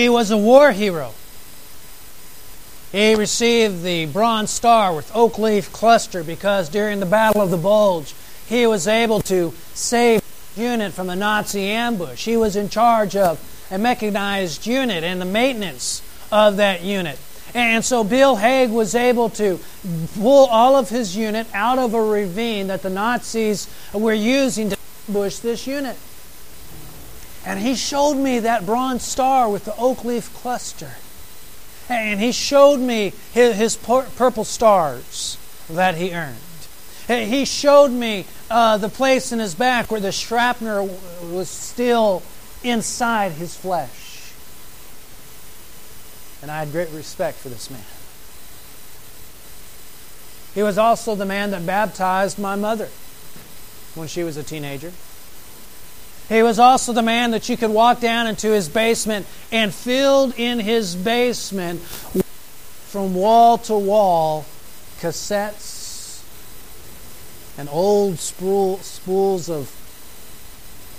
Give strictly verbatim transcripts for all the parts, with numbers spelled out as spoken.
He was a war hero. He received the Bronze Star with oak leaf cluster because during the Battle of the Bulge, he was able to save his unit from a Nazi ambush. He was in charge of a mechanized unit and the maintenance of that unit. And so Bill Haig was able to pull all of his unit out of a ravine that the Nazis were using to ambush this unit. And he showed me that Bronze Star with the oak leaf cluster. And he showed me his, his purple stars that he earned. He showed me uh, the place in his back where the shrapnel was still inside his flesh. And I had great respect for this man. He was also the man that baptized my mother when she was a teenager. He was also the man that you could walk down into his basement and filled in his basement from wall to wall cassettes and old spools of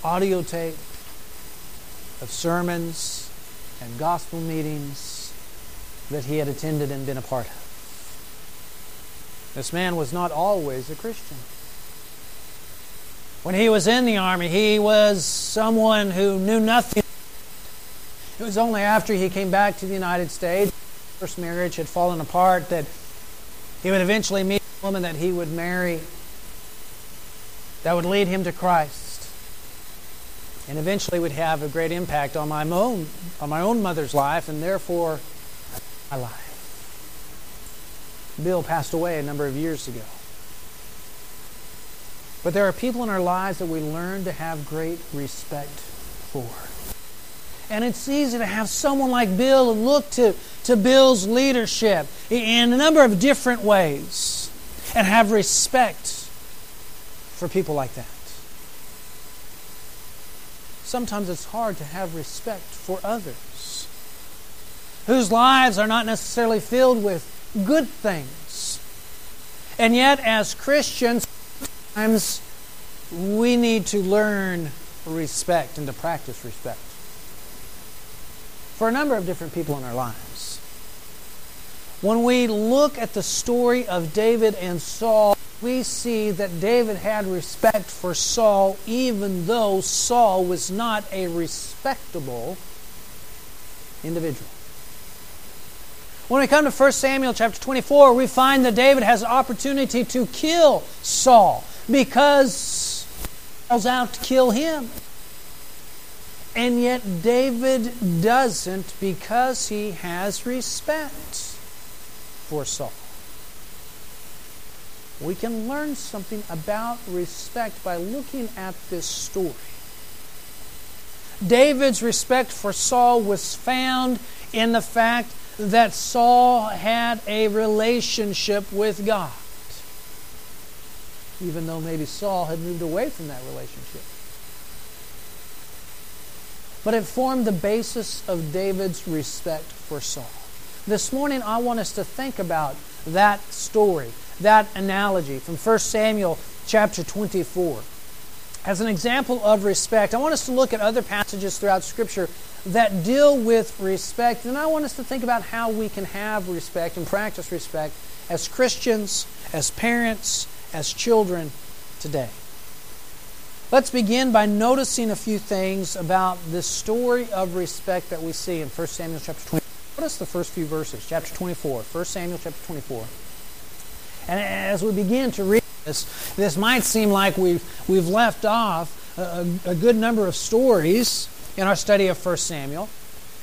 audio tape, of sermons and gospel meetings that he had attended and been a part of. This man was not always a Christian. When he was in the army, he was someone who knew nothing. It was only after he came back to the United States, his first marriage had fallen apart, that he would eventually meet a woman that he would marry that would lead him to Christ and eventually would have a great impact on my own, on my own mother's life and therefore my life. Bill passed away a number of years ago. But there are people in our lives that we learn to have great respect for. And it's easy to have someone like Bill and look to, to Bill's leadership in a number of different ways and have respect for people like that. Sometimes it's hard to have respect for others whose lives are not necessarily filled with good things. And yet, as Christians, sometimes we need to learn respect and to practice respect for a number of different people in our lives. When we look at the story of David and Saul, we see that David had respect for Saul, even though Saul was not a respectable individual. When we come to First Samuel chapter twenty-four, we find that David has an opportunity to kill Saul because Saul's out to kill him. And yet David doesn't because he has respect for Saul. We can learn something about respect by looking at this story. David's respect for Saul was found in the fact that Saul had a relationship with God, even though maybe Saul had moved away from that relationship. But it formed the basis of David's respect for Saul. This morning I want us to think about that story, that analogy from First Samuel chapter twenty-four. As an example of respect, I want us to look at other passages throughout Scripture that deal with respect, and I want us to think about how we can have respect and practice respect as Christians, as parents, as children today. Let's begin by noticing a few things about this story of respect that we see in First Samuel chapter twenty-four. Notice the first few verses, chapter twenty-four, First Samuel chapter twenty-four. And as we begin to read, This, this might seem like we've, we've left off a, a good number of stories in our study of First Samuel.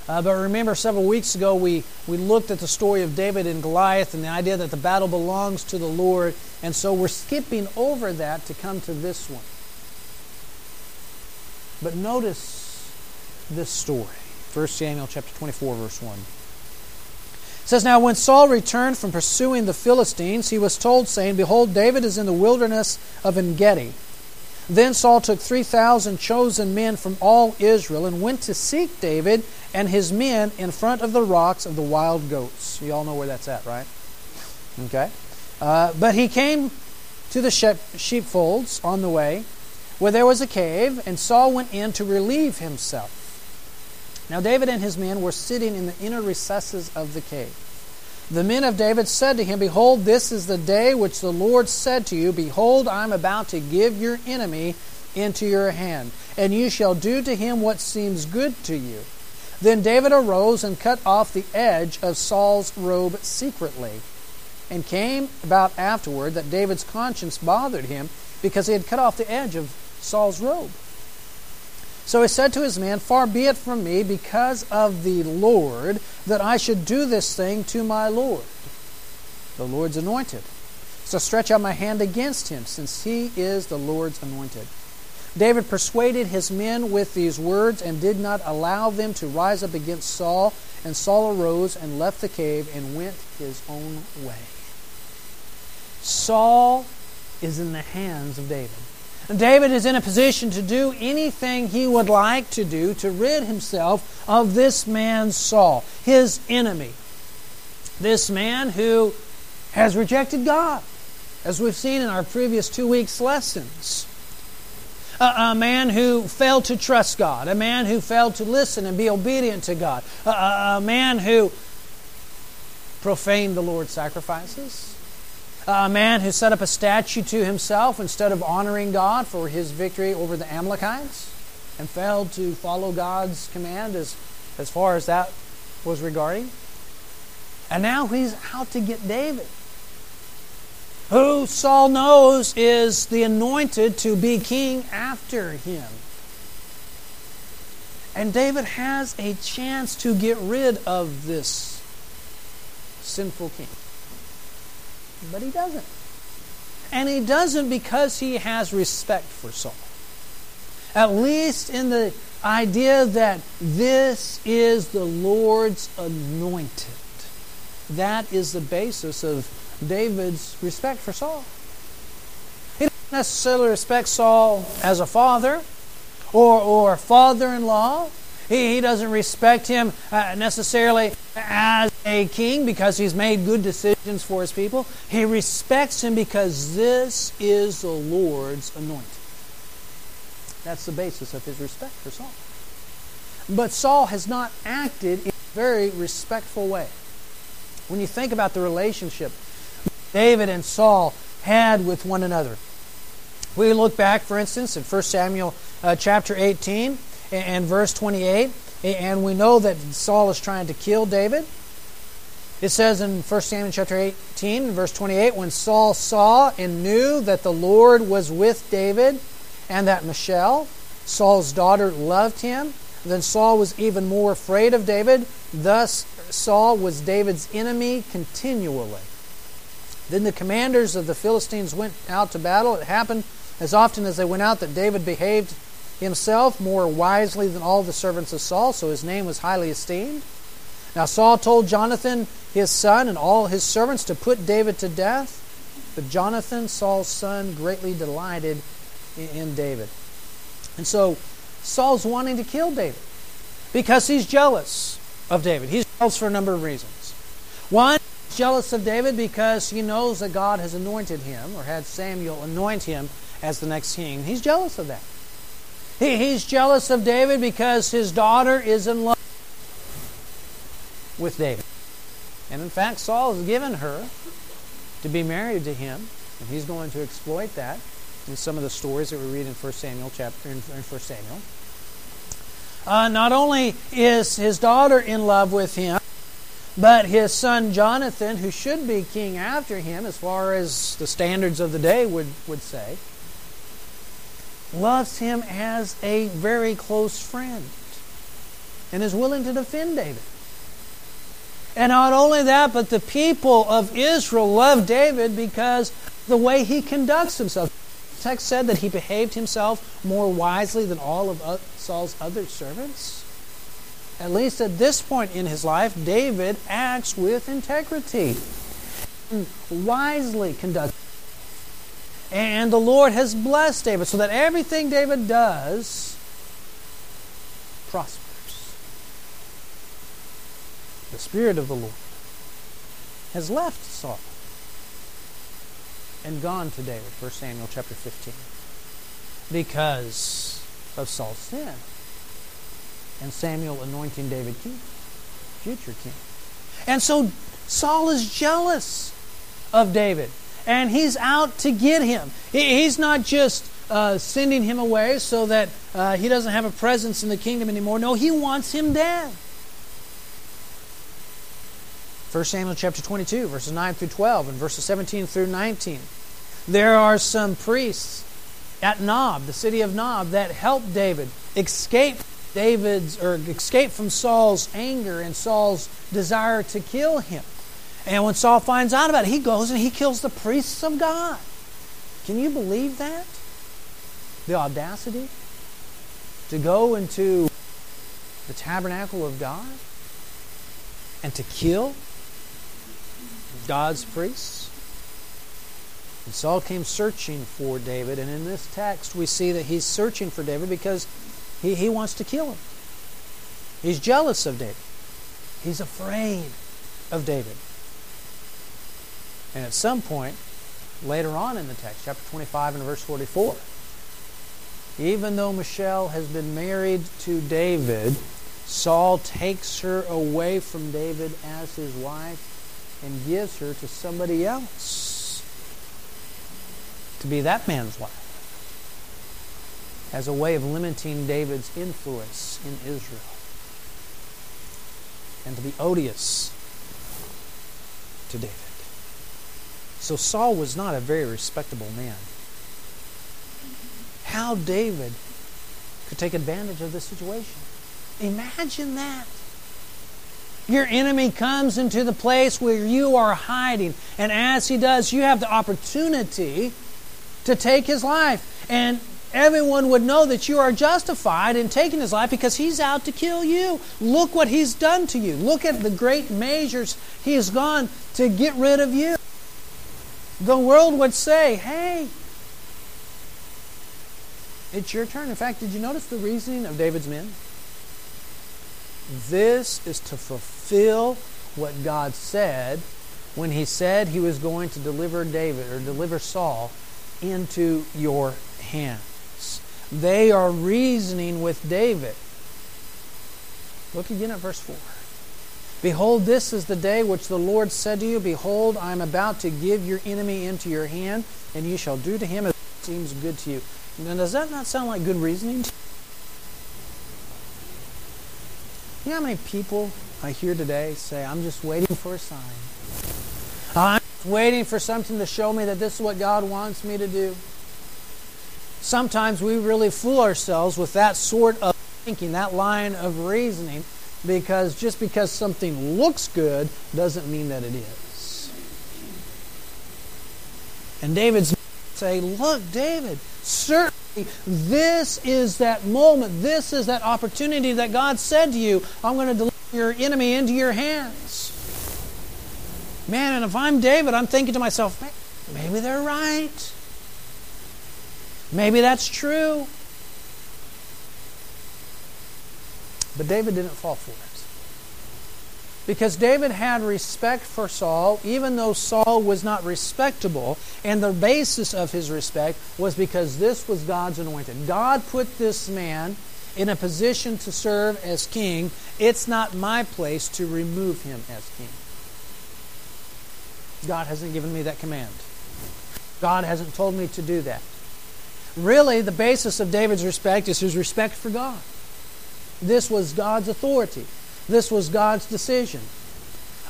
Uh, but remember, several weeks ago we, we looked at the story of David and Goliath and the idea that the battle belongs to the Lord. And so we're skipping over that to come to this one. But notice this story. First Samuel chapter twenty-four, verse one. It says, "Now when Saul returned from pursuing the Philistines, he was told, saying, 'Behold, David is in the wilderness of En Gedi.' Then Saul took three thousand chosen men from all Israel and went to seek David and his men in front of the rocks of the wild goats." You all know where that's at, right? Okay. Uh, but he came to the sheepfolds on the way, where there was a cave, and Saul went in to relieve himself. Now David and his men were sitting in the inner recesses of the cave. The men of David said to him, Behold, this is the day which the Lord said to you, Behold, I am about to give your enemy into your hand, and you shall do to him what seems good to you. Then David arose and cut off the edge of Saul's robe secretly. And came about afterward that David's conscience bothered him because he had cut off the edge of Saul's robe. So he said to his men, Far be it from me, because of the Lord, that I should do this thing to my Lord, the Lord's anointed. So stretch out my hand against him, since he is the Lord's anointed. David persuaded his men with these words and did not allow them to rise up against Saul. And Saul arose and left the cave and went his own way. Saul is in the hands of David. And David is in a position to do anything he would like to do to rid himself of this man Saul, his enemy. This man who has rejected God, as we've seen in our previous two weeks' lessons. A man who failed to trust God. A man who failed to listen and be obedient to God. A, a, a man who profaned the Lord's sacrifices. A man who set up a statue to himself instead of honoring God for his victory over the Amalekites, and failed to follow God's command as, as far as that was regarding. And now he's out to get David, who Saul knows is the anointed to be king after him. And David has a chance to get rid of this sinful king. But he doesn't. And he doesn't because he has respect for Saul. At least in the idea that this is the Lord's anointed. That is the basis of David's respect for Saul. He doesn't necessarily respect Saul as a father or, or father-in-law. He, he doesn't respect him uh, necessarily as a king because he's made good decisions for his people. He respects him because this is the Lord's anointed. That's the basis of his respect for Saul. But Saul has not acted in a very respectful way. When you think about the relationship David and Saul had with one another. We look back, for instance, at First Samuel uh, chapter eighteen and, and verse twenty-eight, and we know that Saul is trying to kill David. It says in First Samuel chapter eighteen, verse twenty-eight, When Saul saw and knew that the Lord was with David and that Michal, Saul's daughter, loved him, then Saul was even more afraid of David. Thus Saul was David's enemy continually. Then the commanders of the Philistines went out to battle. It happened as often as they went out that David behaved himself more wisely than all the servants of Saul, so his name was highly esteemed. Now Saul told Jonathan, his son, and all his servants to put David to death. But Jonathan, Saul's son, greatly delighted in David. And so Saul's wanting to kill David because he's jealous of David. He's jealous for a number of reasons. One, jealous of David because he knows that God has anointed him or had Samuel anoint him as the next king. He's jealous of that. He, he's jealous of David because his daughter is in love with David. And in fact, Saul has given her to be married to him, and he's going to exploit that in some of the stories that we read in First Samuel chapter in First Samuel. Uh, not only is his daughter in love with him, but his son Jonathan, who should be king after him, as far as the standards of the day would, would say, loves him as a very close friend and is willing to defend David. And not only that, but the people of Israel love David because the way he conducts himself. The text said that he behaved himself more wisely than all of Saul's other servants. At least at this point in his life, David acts with integrity and wisely conducts. And the Lord has blessed David so that everything David does prospers. The Spirit of the Lord has left Saul and gone to David, First Samuel chapter fifteen, because of Saul's sin. and Samuel anointing David king, future king. And so Saul is jealous of David, and he's out to get him. He's not just uh, sending him away so that uh, he doesn't have a presence in the kingdom anymore. No, he wants him dead. First Samuel chapter twenty-two, verses nine through twelve, and verses seventeen through nineteen. There are some priests at Nob, the city of Nob, that helped David escape David's or escape from Saul's anger and Saul's desire to kill him. And when Saul finds out about it, he goes and he kills the priests of God. Can you believe that? The audacity to go into the tabernacle of God and to kill God's priests? And Saul came searching for David, and in this text we see that he's searching for David because he, he wants to kill him. He's jealous of David. He's afraid of David. And at some point, later on in the text, chapter twenty-five and verse forty-four, even though Michal has been married to David, Saul takes her away from David as his wife and gives her to somebody else to be that man's wife as a way of limiting David's influence in Israel and to be odious to David. So Saul was not a very respectable man. How David could take advantage of this situation. Imagine that. Your enemy comes into the place where you are hiding, and as he does, you have the opportunity to take his life. And everyone would know that you are justified in taking his life because he's out to kill you. Look what he's done to you. Look at the great measures he has gone to get rid of you. The world would say, hey, it's your turn. In fact, did you notice the reasoning of David's men? This is to fulfill what God said when he said he was going to deliver David or deliver Saul into your hands. They are reasoning with David. Look again at verse four. Behold, this is the day which the Lord said to you, behold, I am about to give your enemy into your hand, and you shall do to him as seems good to you. Now, does that not sound like good reasoning to you? You know how many people I hear today say, I'm just waiting for a sign. I'm waiting for something to show me that this is what God wants me to do. Sometimes we really fool ourselves with that sort of thinking, that line of reasoning, because just because something looks good doesn't mean that it is. And David's say, look, David, certainly this is that moment, this is that opportunity that God said to you, I'm going to deliver your enemy into your hands. Man, and if I'm David, I'm thinking to myself, maybe they're right. Maybe that's true. But David didn't fall for it. Because David had respect for Saul, even though Saul was not respectable, and the basis of his respect was because this was God's anointed. God put this man in a position to serve as king. It's not my place to remove him as king. God hasn't given me that command. God hasn't told me to do that. Really, the basis of David's respect is his respect for God. This was God's authority. This was God's decision.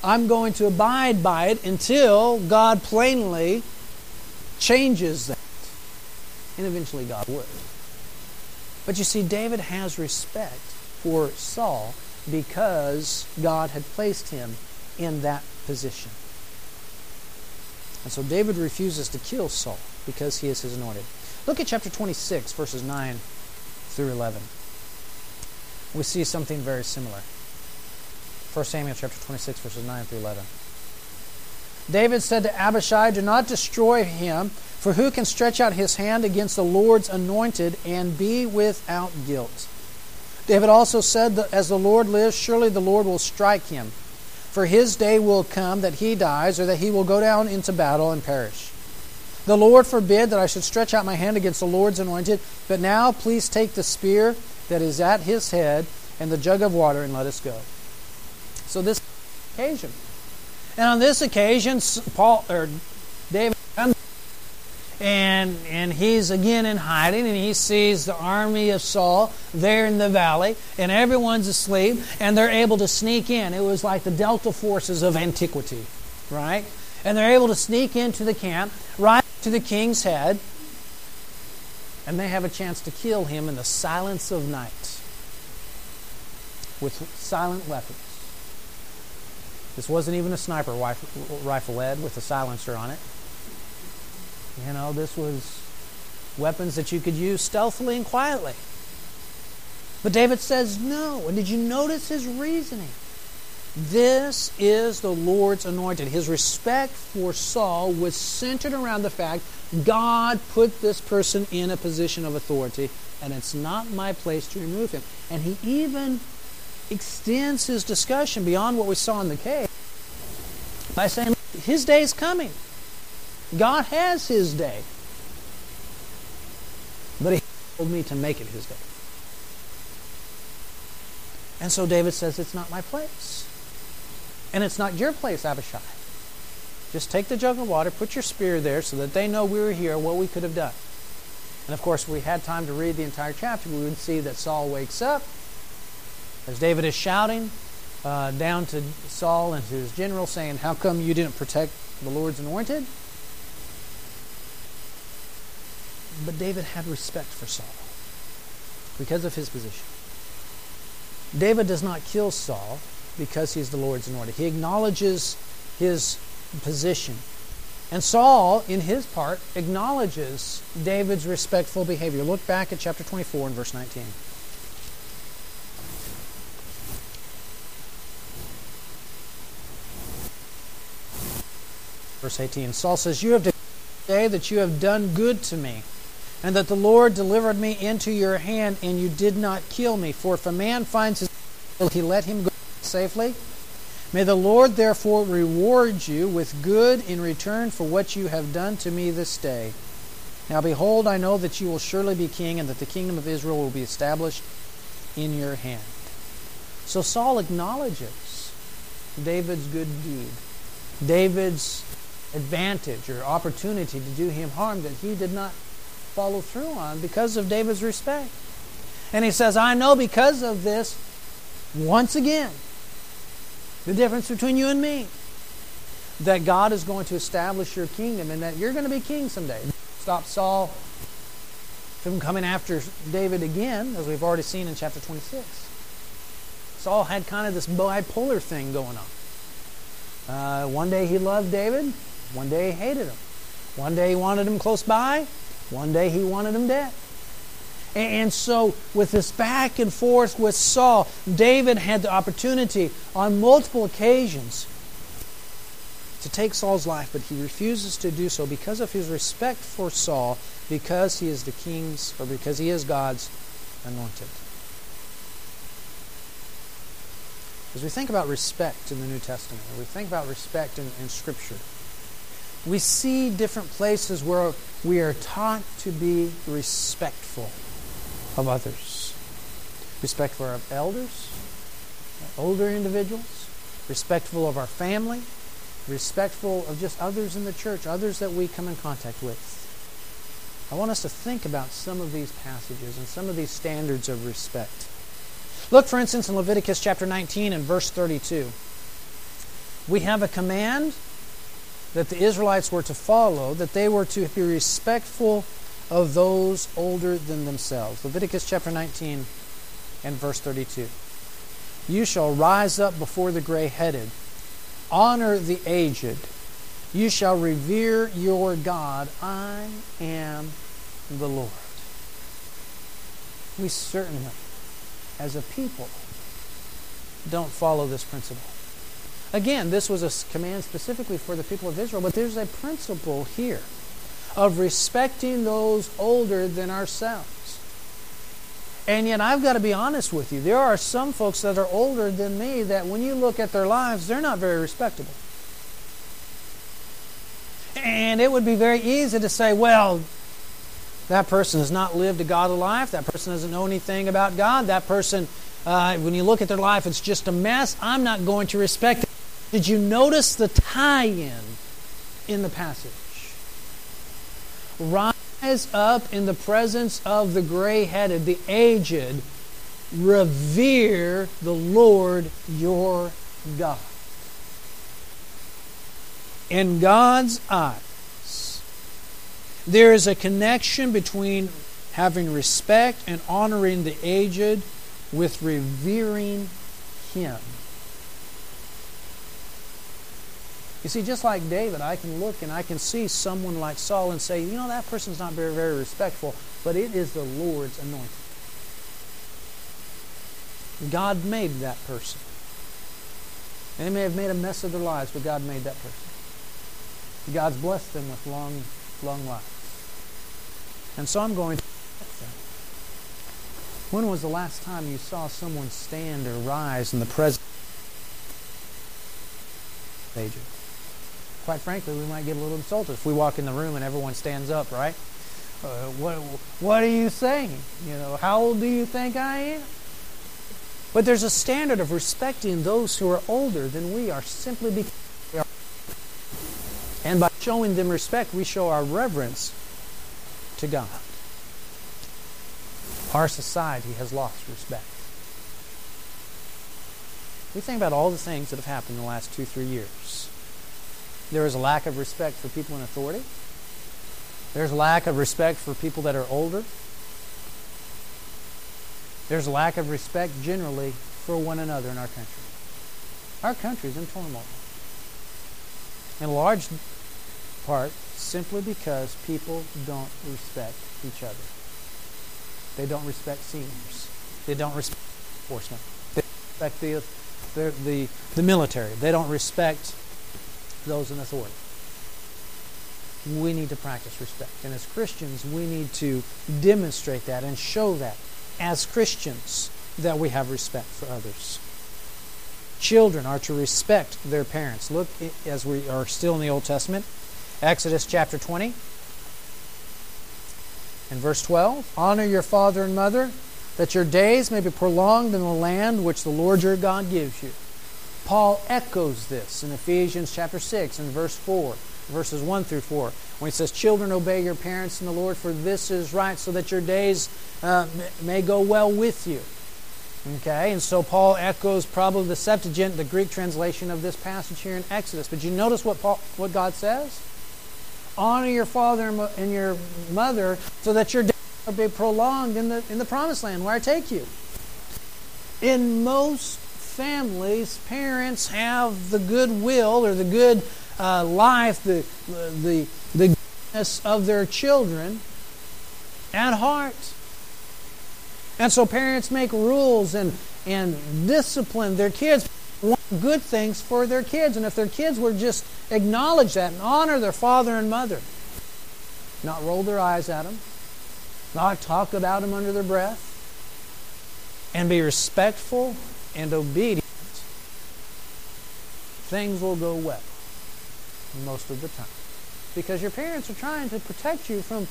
I'm going to abide by it until God plainly changes that. And eventually God would. But you see, David has respect for Saul because God had placed him in that position. And so David refuses to kill Saul because he is his anointed. Look at chapter twenty-six, verses nine through eleven. We see something very similar. First Samuel chapter twenty-six, verses nine through eleven. David said to Abishai, do not destroy him, for who can stretch out his hand against the Lord's anointed and be without guilt? David also said, that as the Lord lives, surely the Lord will strike him. For his day will come that he dies, or that he will go down into battle and perish. The Lord forbid that I should stretch out my hand against the Lord's anointed, but now please take the spear that is at his head, and the jug of water, and let us go. So this occasion. And on this occasion, Paul or David comes and and he's again in hiding, and he sees the army of Saul there in the valley, and everyone's asleep, and they're able to sneak in. It was like the Delta forces of antiquity, right? And they're able to sneak into the camp, right to the king's head, and they have a chance to kill him in the silence of night with silent weapons. This wasn't even a sniper rifle led with a silencer on it. You know, this was weapons that you could use stealthily and quietly. But David says no. And did you notice his reasoning? This is the Lord's anointed. His respect for Saul was centered around the fact God put this person in a position of authority, and it's not my place to remove him. And he even extends his discussion beyond what we saw in the cave by saying his day is coming. God has his day. But he told me to make it his day. And so David says, it's not my place. And it's not your place, Abishai. Just take the jug of water, put your spear there so that they know we were here, what we could have done. And of course, if we had time to read the entire chapter, we would see that Saul wakes up as David is shouting uh, down to Saul and to his general saying, how come you didn't protect the Lord's anointed? But David had respect for Saul because of his position. David does not kill Saul because he's the Lord's anointed. He acknowledges his position. And Saul, in his part, acknowledges David's respectful behavior. Look back at chapter twenty-four and verse nineteen. Verse eighteen, Saul says, you have declared today that you have done good to me, and that the Lord delivered me into your hand, and you did not kill me. For if a man finds his will he let him go safely? May the Lord therefore reward you with good in return for what you have done to me this day. Now behold, I know that you will surely be king, and that the kingdom of Israel will be established in your hand. So Saul acknowledges David's good deed, David's advantage or opportunity to do him harm that he did not follow through on because of David's respect. And he says, I know because of this, once again, the difference between you and me, that God is going to establish your kingdom and that you're going to be king someday. Stop Saul from coming after David again, as we've already seen in chapter twenty-six. Saul had kind of this bipolar thing going on. Uh, one day he loved David, one day he hated him. One day he wanted him close by, one day he wanted him dead. And so with this back and forth with Saul, David had the opportunity on multiple occasions to take Saul's life, but he refuses to do so because of his respect for Saul, because he is the king's, or because he is God's anointed. As we think about respect in the New Testament, we think about respect in, in Scripture, we see different places where we are taught to be respectful of others. Respectful of elders, older individuals, respectful of our family, respectful of just others in the church, others that we come in contact with. I want us to think about some of these passages and some of these standards of respect. Look, for instance, in Leviticus chapter nineteen and verse thirty-two. We have a command that the Israelites were to follow, that they were to be respectful of those older than themselves. Leviticus chapter nineteen and verse thirty-two. You shall rise up before the gray-headed, honor the aged, you shall revere your God. I am the Lord. We certainly, as a people, don't follow this principle. Again, this was a command specifically for the people of Israel, but there's a principle here of respecting those older than ourselves. And yet, I've got to be honest with you, there are some folks that are older than me that when you look at their lives, they're not very respectable. And it would be very easy to say, well, that person has not lived a godly life, that person doesn't know anything about God, that person Uh, when you look at their life, it's just a mess. I'm not going to respect it. Did you notice the tie-in in the passage? Rise up in the presence of the gray-headed, the aged. Revere the Lord your God. In God's eyes, there is a connection between having respect and honoring the aged with revering Him. You see, just like David, I can look and I can see someone like Saul and say, you know, that person's not very, very respectful, but it is the Lord's anointing. God made that person. They may have made a mess of their lives, but God made that person. God's blessed them with long, long life. And so I'm going to ask them. When was the last time you saw someone stand or rise in the presence of the aged? Quite frankly, we might get a little insulted if we walk in the room and everyone stands up, right? Uh, what, what are you saying? You know, how old do you think I am? But there's a standard of respecting those who are older than we are simply because they are. And by showing them respect, we show our reverence to God. Our society has lost respect. We think about all the things that have happened in the last two, three years. There is a lack of respect for people in authority. There's a lack of respect for people that are older. There's a lack of respect generally for one another in our country. Our country is in turmoil. In large part, simply because people don't respect each other. They don't respect seniors. They don't respect enforcement. They don't respect the, the, the, the military. They don't respect those in authority. We need to practice respect. And as Christians, we need to demonstrate that and show that. As Christians, that we have respect for others. Children are to respect their parents. Look, as we are still in the Old Testament, Exodus chapter twenty and verse twelve. Honor your father and mother, that your days may be prolonged in the land which the Lord your God gives you. Paul echoes this in Ephesians chapter six and verse four. Verses one through four, when it says, children, obey your parents in the Lord, for this is right, so that your days uh, may go well with you. Okay, and so Paul echoes probably the Septuagint, the Greek translation of this passage here in Exodus. But you notice what Paul, what God says? Honor your father and your mother, so that your days will be prolonged in the, in the promised land where I take you. In most families, parents have the goodwill or the good Uh, life, the the the goodness of their children at heart, and so parents make rules and and discipline their kids, want good things for their kids, and if their kids would just acknowledge that and honor their father and mother, not roll their eyes at them, not talk about them under their breath, and be respectful and obedient, things will go well. Most of the time. Because your parents are trying to protect you from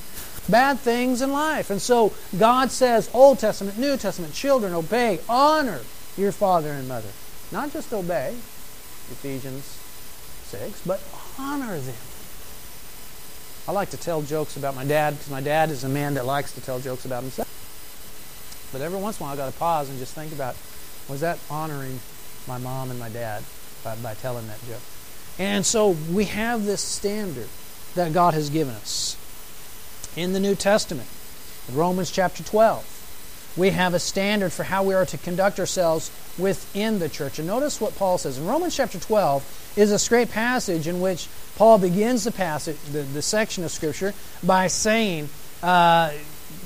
bad things in life. And so God says, Old Testament, New Testament, children, obey, honor your father and mother. Not just obey, Ephesians six, but honor them. I like to tell jokes about my dad, because my dad is a man that likes to tell jokes about himself. But every once in a while I've got to pause and just think about, was that honoring my mom and my dad by, by telling that joke? And so we have this standard that God has given us. In the New Testament, Romans chapter twelve, we have a standard for how we are to conduct ourselves within the church. And notice what Paul says. In Romans chapter twelve is this great passage in which Paul begins the passage, the, the section of Scripture, by saying, uh,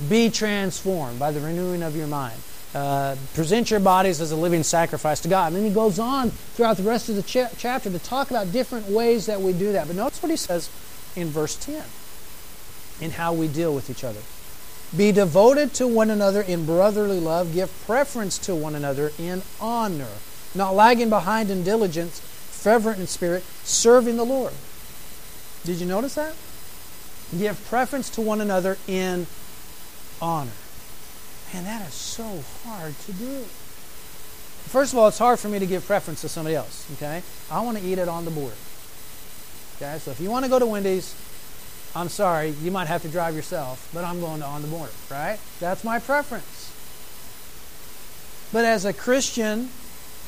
be transformed by the renewing of your mind. Uh, present your bodies as a living sacrifice to God. And then he goes on throughout the rest of the cha- chapter to talk about different ways that we do that. But notice what he says in verse ten, in how we deal with each other. Be devoted to one another in brotherly love. Give preference to one another in honor. Not lagging behind in diligence, fervent in spirit, serving the Lord. Did you notice that? Give preference to one another in honor. And that is so hard to do. first of all, it's hard for me to give preference to somebody else, okay? I want to eat it on the board, okay? So if you want to go to Wendy's, I'm sorry, you might have to drive yourself, but I'm going to on the board, right? That's my preference. But as a Christian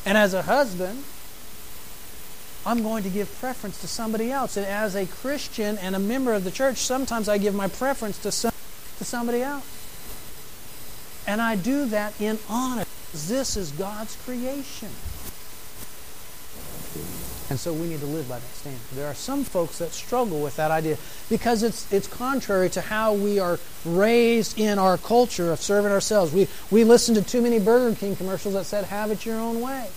and as a husband, I'm going to give preference to somebody else. And as a Christian and a member of the church, sometimes I give my preference to some, to somebody else. And I do that in honor. This is God's creation. And so we need to live by that standard. There are some folks that struggle with that idea because it's it's contrary to how we are raised in our culture of serving ourselves. We, we listened to too many Burger King commercials that said, have it your own way.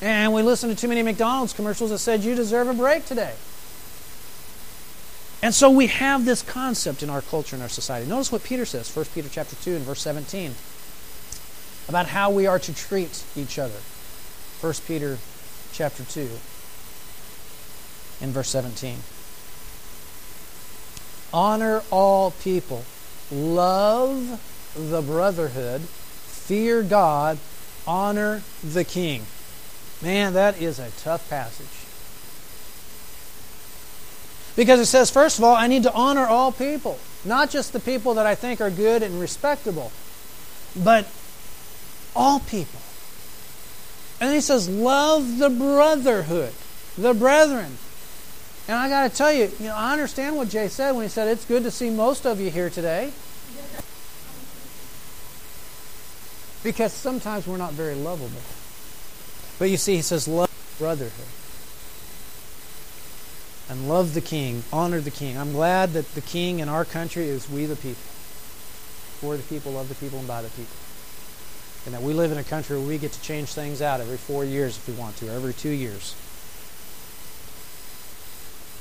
And we listened to too many McDonald's commercials that said, you deserve a break today. And so we have this concept in our culture and our society. Notice what Peter says, First Peter chapter two and verse seventeen, about how we are to treat each other. First Peter chapter two and verse seventeen. Honor all people, love the brotherhood, fear God, honor the king. Man, that is a tough passage. Because it says, first of all, I need to honor all people. Not just the people that I think are good and respectable, but all people. And then he says, love the brotherhood, the brethren. And I got to tell you, you know, I understand what Jay said when he said, it's good to see most of you here today. Because sometimes we're not very lovable. But you see, he says, love the brotherhood. And love the king, honor the king. I'm glad that the king in our country is we the people. For the people, love the people, and by the people. And that we live in a country where we get to change things out every four years if we want to, or every two years.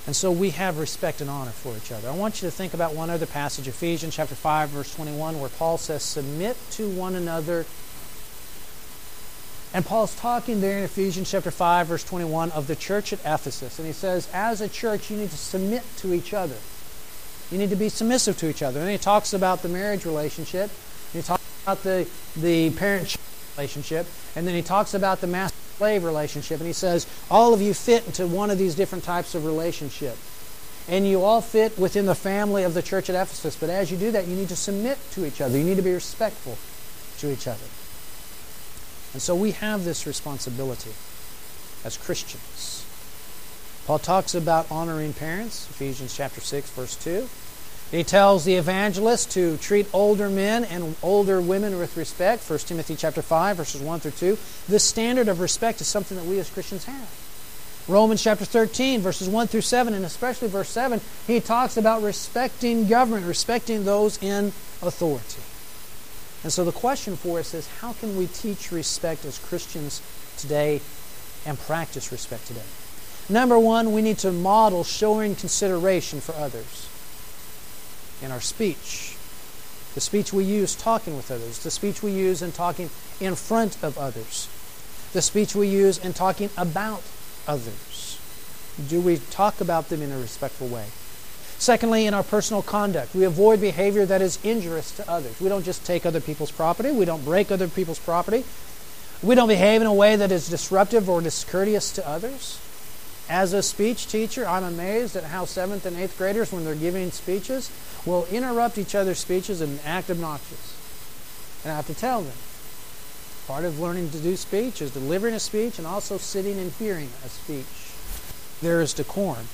And so we have respect and honor for each other. I want you to think about one other passage, Ephesians chapter five, verse twenty-one, where Paul says, submit to one another. And Paul's talking there in Ephesians chapter five, verse twenty-one of the church at Ephesus. And he says, as a church, you need to submit to each other. You need to be submissive to each other. And he talks about the marriage relationship. And he talks about the, the parent-child relationship. And then he talks about the master-slave relationship. And he says, all of you fit into one of these different types of relationship. And you all fit within the family of the church at Ephesus. But as you do that, you need to submit to each other. You need to be respectful to each other. And so we have this responsibility as Christians. Paul talks about honoring parents, Ephesians chapter six, verse two. He tells the evangelist to treat older men and older women with respect, First Timothy chapter five, verses one through two. This standard of respect is something that we as Christians have. Romans chapter thirteen, verses one through seven, and especially verse seven, he talks about respecting government, respecting those in authority. And so the question for us is, how can we teach respect as Christians today and practice respect today? Number one, we need to model showing consideration for others in our speech. The speech we use talking with others. The speech we use in talking in front of others. The speech we use in talking about others. Do we talk about them in a respectful way? Secondly, in our personal conduct, we avoid behavior that is injurious to others. We don't just take other people's property. We don't break other people's property. We don't behave in a way that is disruptive or discourteous to others. As a speech teacher, I'm amazed at how seventh and eighth graders, when they're giving speeches, will interrupt each other's speeches and act obnoxious. And I have to tell them, part of learning to do speech is delivering a speech and also sitting and hearing a speech. There is decorum.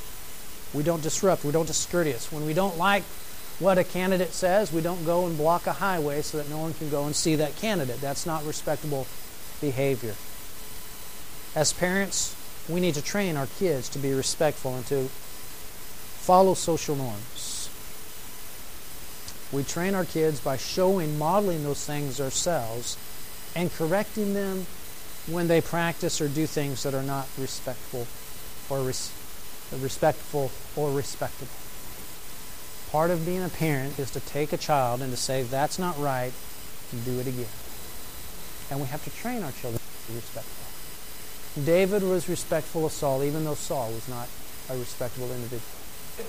We don't disrupt. We don't discourteous. When we don't like what a candidate says, we don't go and block a highway so that no one can go and see that candidate. That's not respectable behavior. As parents, we need to train our kids to be respectful and to follow social norms. We train our kids by showing, modeling those things ourselves and correcting them when they practice or do things that are not respectful or respectful. Respectful or respectable. Part of being a parent is to take a child and to say, that's not right, and do it again. And we have to train our children to be respectful. David was respectful of Saul, even though Saul was not a respectable individual.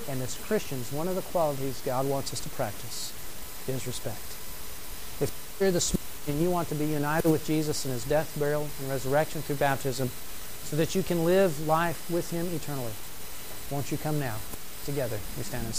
And as Christians, one of the qualities God wants us to practice is respect. If you're here this and you want to be united with Jesus in his death, burial, and resurrection through baptism so that you can live life with him eternally, won't you come now? Together we stand and sing.